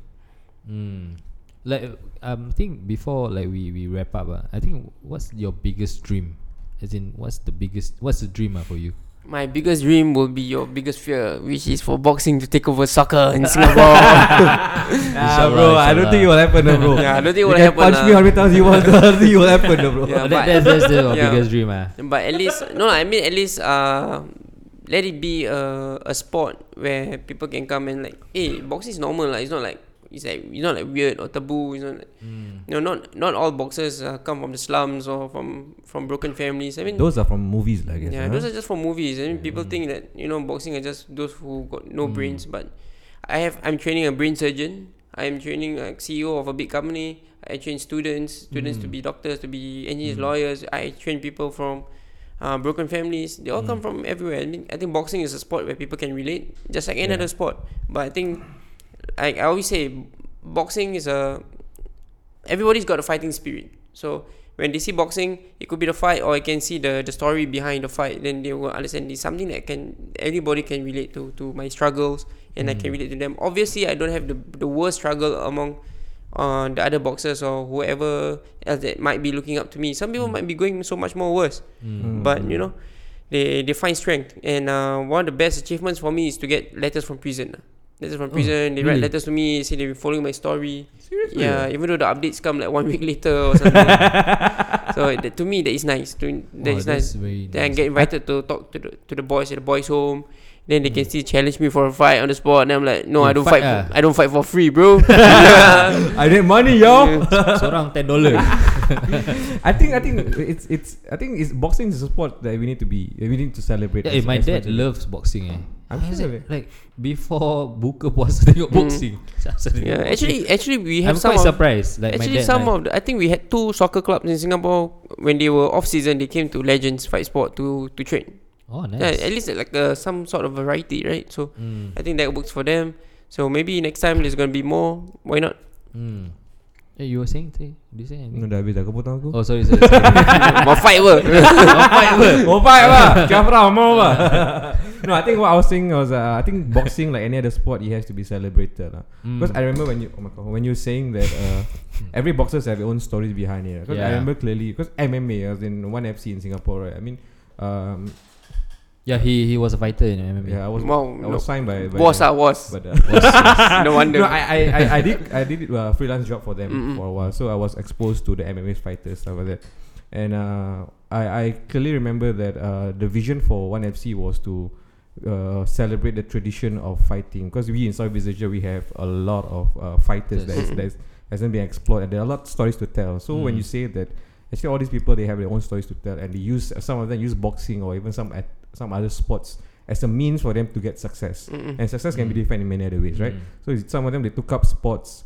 I think before we wrap up, I think what's your biggest dream? As in, what's the dream for you? My biggest dream will be your biggest fear, which is for boxing to take over soccer in Singapore. I don't think it will happen, bro. Yeah, I don't think it will happen. Punch me 100,000, you want? I don't think it will happen, bro. Yeah, that's the biggest dream, But at least, let it be a sport where people can come and boxing is normal, It's not like it's not like weird or taboo. It's not like, not all boxers come from the slums or from broken families. I mean, those are from movies, I guess. Yeah, those are just from movies. I mean, people think that boxing are just those who got no brains. But I'm training a brain surgeon. I am training a CEO of a big company. I train students to be doctors, to be engineers, lawyers. I train people from broken families, they all come from everywhere. I mean, I think boxing is a sport where people can relate, just like any other sport. But I think, like I always say, boxing is everybody's got a fighting spirit. So when they see boxing, it could be the fight, or I can see the story behind the fight. Then they will understand it's something that everybody can relate to my struggles, and I can relate to them. Obviously, I don't have the worst struggle among the other boxers or whoever else that might be looking up to me. Some people might be going so much more worse, but you know, they find strength. And one of the best achievements for me is to get letters from prison. They write letters to me, say they've been following my story. Seriously? Yeah, even though the updates come like 1 week later or something. So to me, that is nice. Then I get invited to talk to the boys at the boys' home. Then they can still challenge me for a fight on the spot, and I'm like, no, you I don't fight for free, bro. I need money, yo. Sorang $10. I think it's boxing is a sport that we need to celebrate. Yeah, my dad loves boxing. Like before buka puasa tengok boxing. Yeah, actually we have some. I'm quite surprised. Like actually, my dad, I think we had two soccer clubs in Singapore when they were off season. They came to Legends Fight Sport to train. Oh, nice. Yeah, at least like some sort of variety, right? So I think that works for them. So maybe next time there's gonna be more. Why not? Hey, you were saying today? Did you say anything? No, dah habis dah kepotong aku. Oh, sorry. Mau fight apa? Camera mau apa? No, I think what I was saying was I think boxing, like any other sport, it has to be celebrated. Because I remember when you were saying that every boxer has their own stories behind it. Because I remember clearly, because MMA as in One FC in Singapore, right? I mean, yeah, he was a fighter in MMA. Yeah, I was signed by. No wonder. No, I did a freelance job for them for a while, so I was exposed to the MMA fighters, stuff like that. And I clearly remember that the vision for One FC was to celebrate the tradition of fighting, because we in Southeast Asia we have a lot of fighters that hasn't been explored, and there are a lot of stories to tell. So when you say that, actually all these people, they have their own stories to tell, and they use some of them use boxing or even some other sports as a means for them to get success. And success can be defined in many other ways, right? So some of them, they took up sports,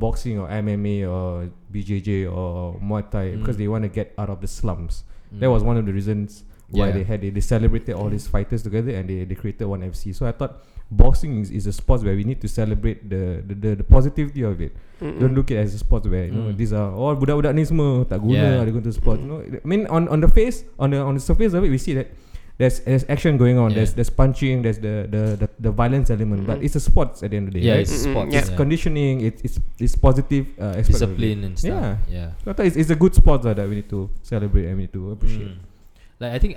boxing or MMA or BJJ or Muay Thai, because they want to get out of the slums. That was one of the reasons why they celebrated all these fighters together, and they created One FC. So I thought boxing is a sport where we need to celebrate the positivity of it. Don't look at it as a sport where, you know, these are all budak-budak ni semua tak guna ada guna sport. You know, I mean, on the surface of it, we see that there's action going on. There's punching. There's the violence element. But it's a sports at the end of the day. Yeah, right? It's sports. It's conditioning. It's positive. Discipline and stuff. Yeah. So it's a good sport that we need to celebrate and we need to appreciate. Like I think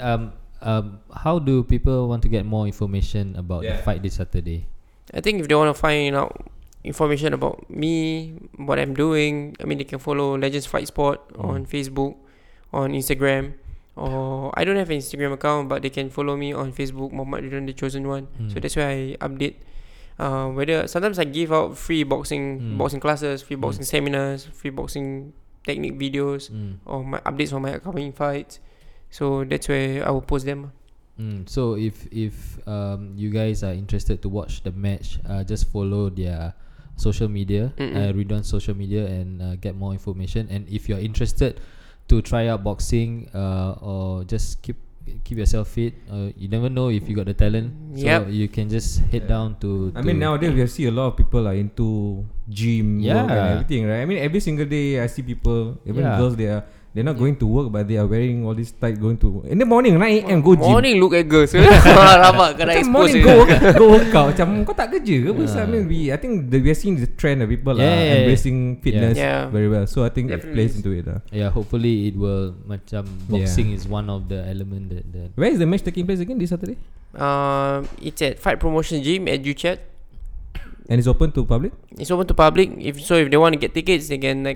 how do people want to get more information about the fight this Saturday? I think if they want to find out information about me, what I'm doing, I mean, they can follow Legends Fight Sport on Facebook, on Instagram. Or I don't have an Instagram account, but they can follow me on Facebook, Mohamed Ridhwan, the Chosen One. So that's where I update. Whether sometimes I give out free boxing classes, free boxing seminars, free boxing technique videos, or my updates on my upcoming fights. So that's where I will post them. So if you guys are interested to watch the match, just follow their social media, Ridhwan's social media, and get more information. And if you're interested to try out boxing, or just keep yourself fit, you never know if you got the talent. So you can just head down to. I mean, nowadays we see a lot of people are into gym work and everything, right? I mean, every single day I see people, even girls, they're not going to work, but they are wearing all this tight, going to in the morning, 9 AM go gym. Morning look at girls. Macam morning go workout. Macam kau tak kerja ke? I think we are seeing the trend of people embracing fitness very well. So I think it plays into it. Yeah, hopefully it will. Macam boxing is one of the element that. Where is the match taking place again this Saturday? It's at Fight Promotion Gym at Juchat. And it's open to public? It's open to public. If they want to get tickets, they can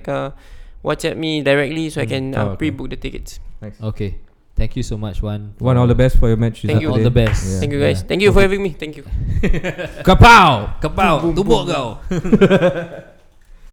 WhatsApp me directly, so I can pre-book the tickets. Thanks. Okay. Thank you so much, Wan, all the best for your match. Thank you. All the best. Yeah. Thank you, guys. Thank you for having me. Thank you. Kapow! Tubuk kau.